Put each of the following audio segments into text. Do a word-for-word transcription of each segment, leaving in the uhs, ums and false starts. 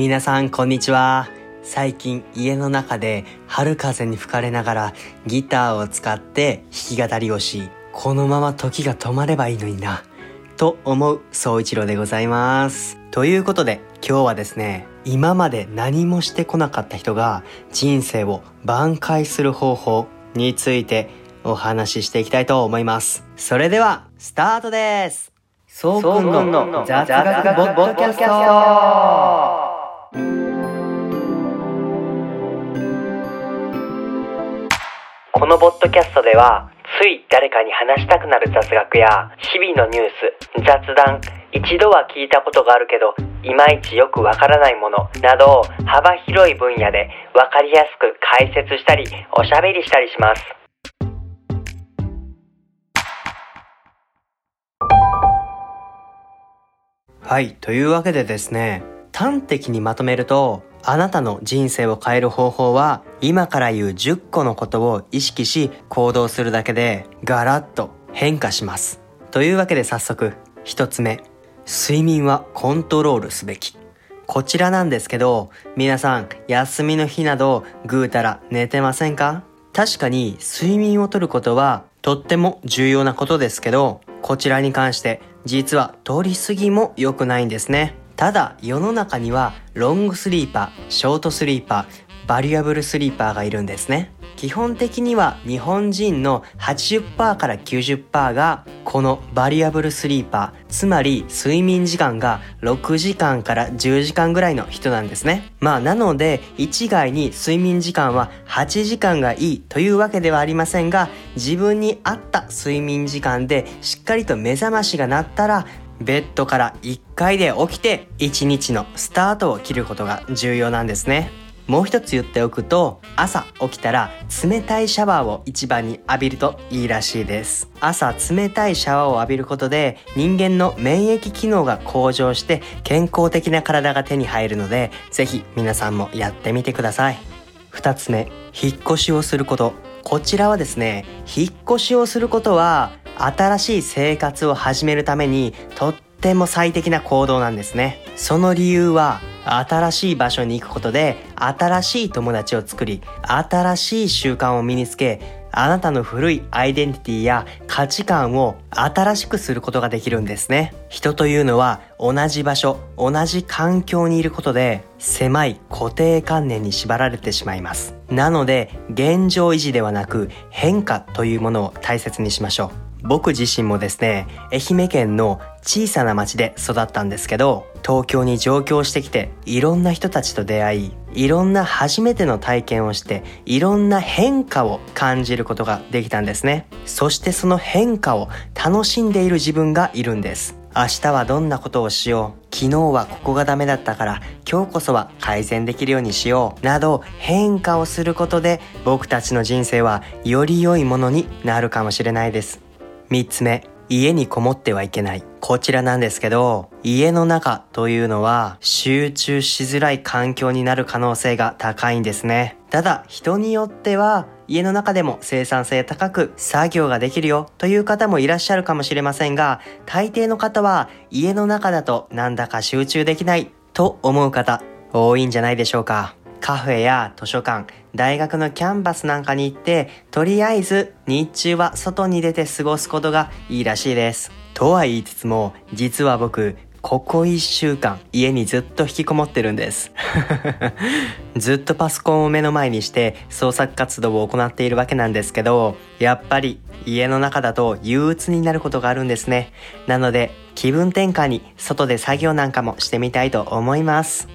皆さんこんにちは。最近家の中で春風に吹かれながらギターを使って弾き語りをし、このまま時が止まればいいのになと思う総一郎でございます。ということで今日はですね、今まで何もしてこなかった人が人生を挽回する方法についてお話ししていきたいと思います。それではスタートです。そうくんの雑学ポッドキャスト。このポッドキャストでは、つい誰かに話したくなる雑学や日々のニュース、雑談、一度は聞いたことがあるけどいまいちよくわからないものなどを幅広い分野でわかりやすく解説したりおしゃべりしたりします。はい、というわけでですね、端的にまとめると、あなたの人生を変える方法は、今から言うじゅっこのことを意識し行動するだけでガラッと変化します。というわけで早速ひとつめ、睡眠はコントロールすべき。こちらなんですけど、皆さん休みの日などぐうたら寝てませんか？確かに睡眠をとることはとっても重要なことですけど、こちらに関して実はとりすぎも良くないんですね。ただ世の中にはロングスリーパー、ショートスリーパー、バリアブルスリーパーがいるんですね。基本的には日本人の はちじゅっパーセント から きゅうじゅっパーセント がこのバリアブルスリーパー、つまり睡眠時間がろくじかんからじゅうじかんぐらいの人なんですね。まあなので一概に睡眠時間ははちじかんがいいというわけではありませんが、自分に合った睡眠時間でしっかりと目覚ましが鳴ったら、ベッドからいっかいで起きていちにちのスタートを切ることが重要なんですね。もう一つ言っておくと、朝起きたら冷たいシャワーを一番に浴びるといいらしいです。朝冷たいシャワーを浴びることで人間の免疫機能が向上して健康的な体が手に入るので、ぜひ皆さんもやってみてください。ふたつめ、引っ越しをすること。こちらはですね、引っ越しをすることは新しい生活を始めるためにとっても最適な行動なんですね。その理由は、新しい場所に行くことで新しい友達を作り、新しい習慣を身につけ、あなたの古いアイデンティティや価値観を新しくすることができるんですね。人というのは同じ場所、同じ環境にいることで狭い固定観念に縛られてしまいます。なので現状維持ではなく変化というものを大切にしましょう。僕自身もですね、愛媛県の小さな町で育ったんですけど、東京に上京してきていろんな人たちと出会い、いろんな初めての体験をして、いろんな変化を感じることができたんですね。そしてその変化を楽しんでいる自分がいるんです。明日はどんなことをしよう、昨日はここがダメだったから今日こそは改善できるようにしようなど、変化をすることで僕たちの人生はより良いものになるかもしれないです。みっつめ、家にこもってはいけない。こちらなんですけど、家の中というのは集中しづらい環境になる可能性が高いんですね。ただ人によっては家の中でも生産性高く作業ができるよという方もいらっしゃるかもしれませんが、大抵の方は家の中だとなんだか集中できないと思う方多いんじゃないでしょうか。カフェや図書館、大学のキャンパスなんかに行って、とりあえず日中は外に出て過ごすことがいいらしいです。とは言いつつも、実は僕ここいっしゅうかん家にずっと引きこもってるんですずっとパソコンを目の前にして創作活動を行っているわけなんですけど、やっぱり家の中だと憂鬱になることがあるんですね。なので気分転換に外で作業なんかもしてみたいと思います。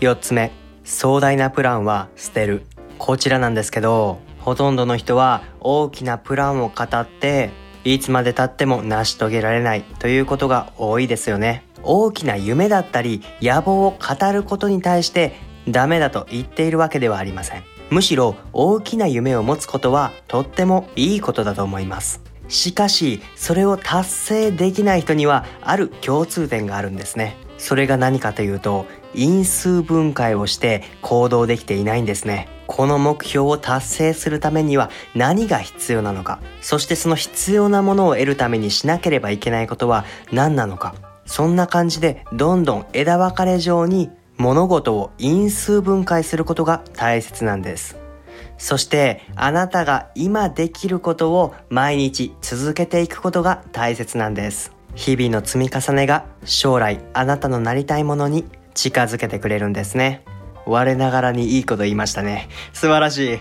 よっつめ、壮大なプランは捨てる。こちらなんですけど、ほとんどの人は大きなプランを語っていつまで経っても成し遂げられないということが多いですよね。大きな夢だったり野望を語ることに対してダメだと言っているわけではありません。むしろ大きな夢を持つことはとってもいいことだと思います。しかしそれを達成できない人にはある共通点があるんですね。それが何かというと、因数分解をして行動できていないんですね。この目標を達成するためには何が必要なのか、そしてその必要なものを得るためにしなければいけないことは何なのか、そんな感じでどんどん枝分かれ状に物事を因数分解することが大切なんです。そしてあなたが今できることを毎日続けていくことが大切なんです。日々の積み重ねが将来あなたのなりたいものに近づけてくれるんですね。我ながらにいいこと言いましたね。素晴らし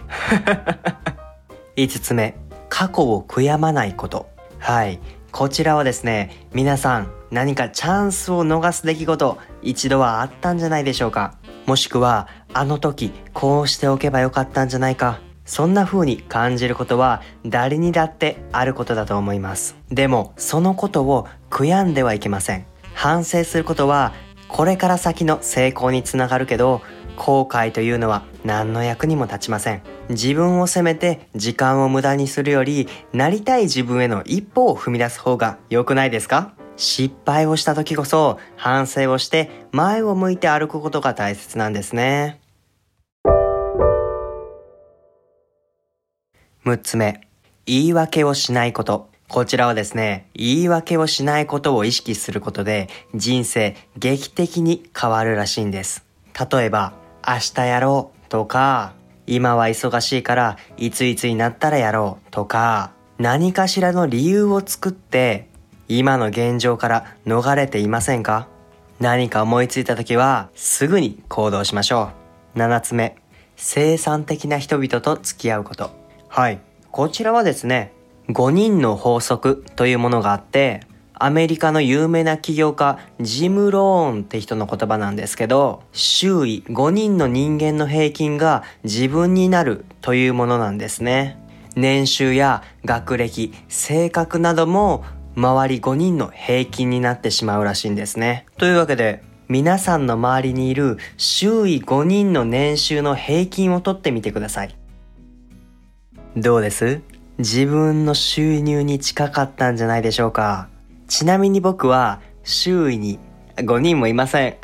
い。いつつめ、過去を悔やまないこと。はい。こちらはですね、皆さん何かチャンスを逃す出来事、一度はあったんじゃないでしょうか。もしくは、あの時こうしておけばよかったんじゃないか。そんな風に感じることは誰にだってあることだと思います。でも、そのことを悔やんではいけません。反省することは、これから先の成功につながるけど、後悔というのは何の役にも立ちません。自分を責めて時間を無駄にするより、なりたい自分への一歩を踏み出す方が良くないですか？失敗をした時こそ反省をして前を向いて歩くことが大切なんですね。むっつめ、言い訳をしないこと。こちらはですね、言い訳をしないことを意識することで人生劇的に変わるらしいんです。例えば、明日やろうとか、今は忙しいからいついつになったらやろうとか、何かしらの理由を作って今の現状から逃れていませんか？何か思いついた時はすぐに行動しましょう。ななつめ、生産的な人々と付き合うこと。はい、こちらはですね、ごにんの法則というものがあって、アメリカの有名な起業家ジム・ローンって人の言葉なんですけど、周囲ごにんの人間の平均が自分になるというものなんですね。年収や学歴、性格なども周りごにんの平均になってしまうらしいんですね。というわけで、皆さんの周りにいる周囲ごにんの年収の平均を取ってみてください。どうです？自分の収入に近かったんじゃないでしょうか。ちなみに僕は周囲にごにんもいません。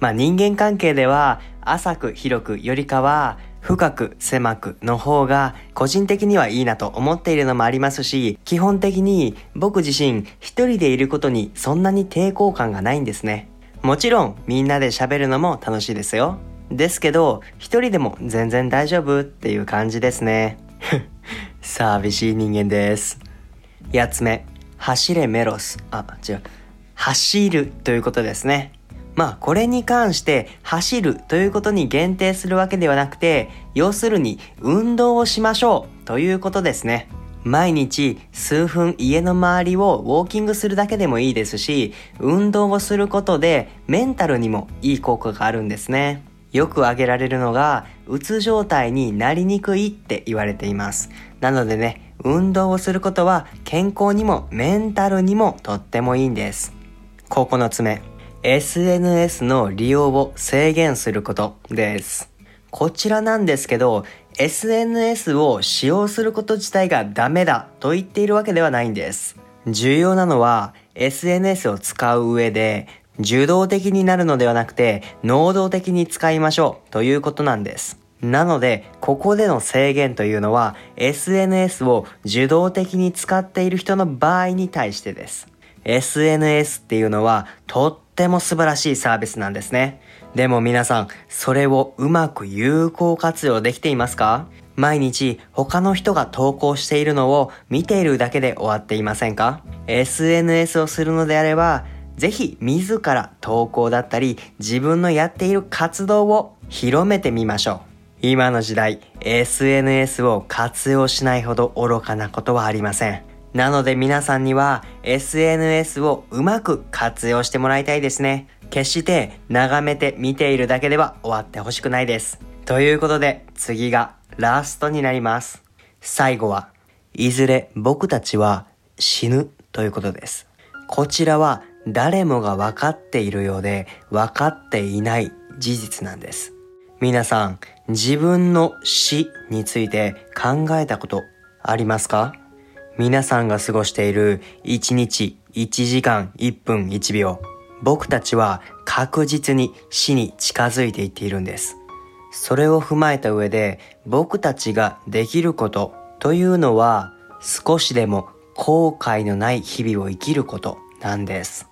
まあ人間関係では浅く広くよりかは深く狭くの方が個人的にはいいなと思っているのもありますし、基本的に僕自身一人でいることにそんなに抵抗感がないんですね。もちろんみんなで喋るのも楽しいですよ。ですけど一人でも全然大丈夫っていう感じですね。寂しい人間です。やっつめ、走れメロス。あ、違う。走るということですね。まあこれに関して走るということに限定するわけではなくて、要するに運動をしましょうということですね。毎日数分家の周りをウォーキングするだけでもいいですし、運動をすることでメンタルにもいい効果があるんですね。よく挙げられるのが、うつ状態になりにくいって言われています。なのでね、運動をすることは健康にもメンタルにもとってもいいんです。ここのつめ、エスエヌエス の利用を制限することです。こちらなんですけど、エスエヌエス を使用すること自体がダメだと言っているわけではないんです。重要なのは、エスエヌエス を使う上で、受動的になるのではなくて能動的に使いましょうということなんです。なのでここでの制限というのは エスエヌエス を受動的に使っている人の場合に対してです。 エスエヌエス っていうのはとっても素晴らしいサービスなんですね。でも皆さん、それをうまく有効活用できていますか？毎日他の人が投稿しているのを見ているだけで終わっていませんか？ エスエヌエス をするのであれば、ぜひ自ら投稿だったり自分のやっている活動を広めてみましょう。今の時代、 エスエヌエス を活用しないほど愚かなことはありません。なので皆さんには エスエヌエス をうまく活用してもらいたいですね。決して眺めて見ているだけでは終わってほしくないです。ということで、次がラストになります。最後は、いずれ僕たちは死ぬということです。こちらは誰もが分かっているようで分かっていない事実なんです。皆さん、自分の死について考えたことありますか？皆さんが過ごしているいちにち、いちじかん、いっぷん、いちびょう、僕たちは確実に死に近づいていっているんです。それを踏まえた上で、僕たちができることというのは、少しでも後悔のない日々を生きることなんです。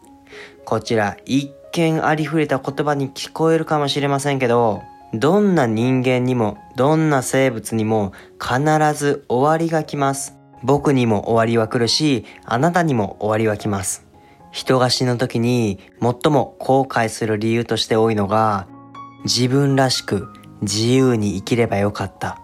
こちら一見ありふれた言葉に聞こえるかもしれませんけど、どんな人間にもどんな生物にも必ず終わりが来ます。僕にも終わりは来るし、あなたにも終わりは来ます。人が死ぬ時に最も後悔する理由として多いのが、自分らしく自由に生きればよかった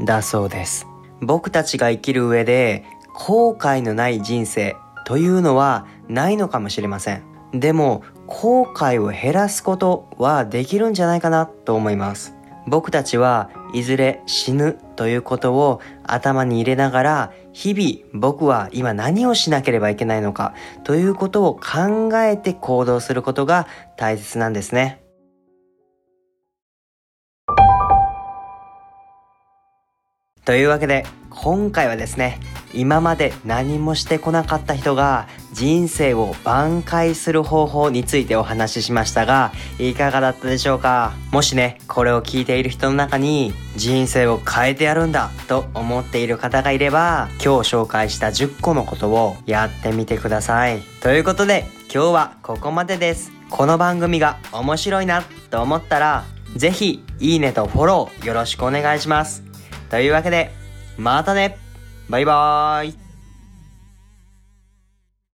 だそうです。僕たちが生きる上で後悔のない人生というのはないのかもしれません。でも後悔を減らすことはできるんじゃないかなと思います。僕たちはいずれ死ぬということを頭に入れながら、日々僕は今何をしなければいけないのかということを考えて行動することが大切なんですね。というわけで今回はですね、今まで何もしてこなかった人が人生を挽回する方法についてお話ししましたが、いかがだったでしょうか。もしね、これを聞いている人の中に人生を変えてやるんだと思っている方がいれば、今日紹介したじゅっこのことをやってみてください。ということで今日はここまでです。この番組が面白いなと思ったら、ぜひいいねとフォローよろしくお願いします。というわけでまたね、バイバーイ。